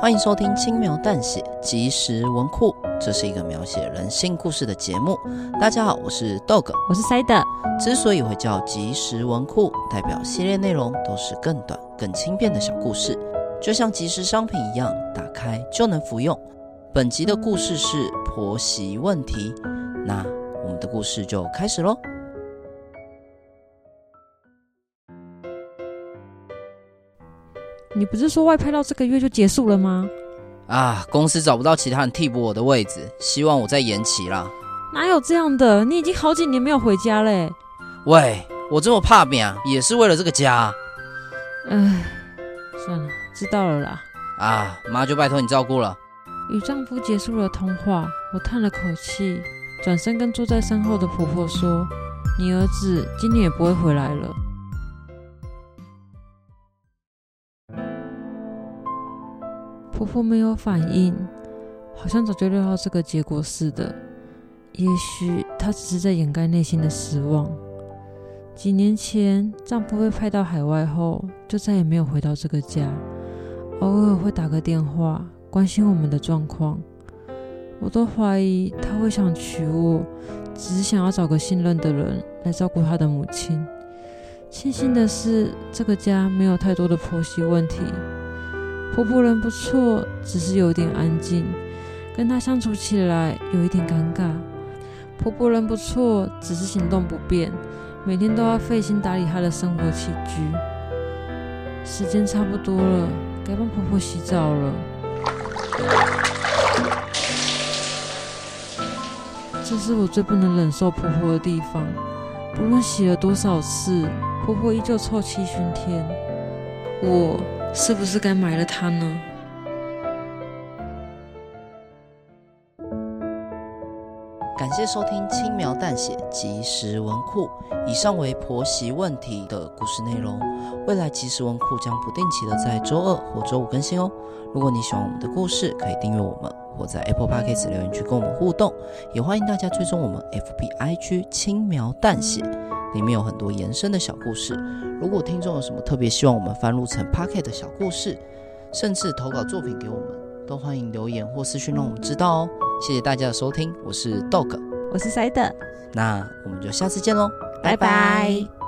欢迎收听轻描淡写即时文库，这是一个描写人性故事的节目。大家好，我是 Dog， 我是 Side。 之所以会叫即时文库，代表系列内容都是更短更轻便的小故事，就像即时商品一样，打开就能服用。本集的故事是婆媳问题，那我们的故事就开始咯。你不是说外派到这个月就结束了吗？啊，公司找不到其他人替补我的位置，希望我再延期啦。哪有这样的？你已经好几年没有回家嘞。喂，我这么怕扁也是为了这个家啊。唉，算了，知道了啦。啊，妈就拜托你照顾了。与丈夫结束了通话，我叹了口气，转身跟坐在身后的婆婆说：“你儿子今年也不会回来了。”婆婆没有反应，好像早就料到这个结果似的。也许她只是在掩盖内心的失望。几年前，丈夫被派到海外后，就再也没有回到这个家，偶尔会打个电话关心我们的状况。我都怀疑她会想娶我，只是想要找个信任的人来照顾她的母亲。庆幸的是，这个家没有太多的婆媳问题。婆婆人不错，只是有点安静，跟她相处起来有一点尴尬。婆婆人不错，只是行动不便，每天都要费心打理她的生活起居。时间差不多了，该帮婆婆洗澡了。这是我最不能忍受婆婆的地方，不论洗了多少次，婆婆依旧臭气熏天。我是不是该埋了他呢？感谢收听轻描淡写即时文库，以上为婆媳问题的故事内容。未来即时文库将不定期的在周二或周五更新哦。如果你喜欢我们的故事，可以订阅我们，或在 Apple Podcast 留言区跟我们互动。也欢迎大家追踪我们 FBIG 轻描淡写，里面有很多延伸的小故事。如果听众有什么特别希望我们翻录成 Pocket 的小故事，甚至投稿作品给我们，都欢迎留言或私讯让我们知道哦。谢谢大家的收听，我是 Dog， 我是 Side， 那我们就下次见咯，拜拜。